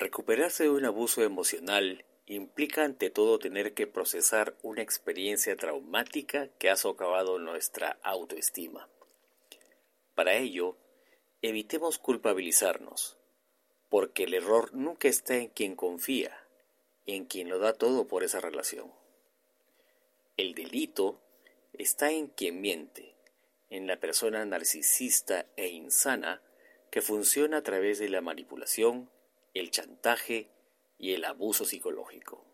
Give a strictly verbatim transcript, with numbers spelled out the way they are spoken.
Recuperarse de un abuso emocional implica ante todo tener que procesar una experiencia traumática que ha socavado nuestra autoestima. Para ello, evitemos culpabilizarnos, porque el error nunca está en quien confía, en quien lo da todo por esa relación. El delito está en quien miente, en la persona narcisista e insana que funciona a través de la manipulación, el chantaje y el abuso psicológico.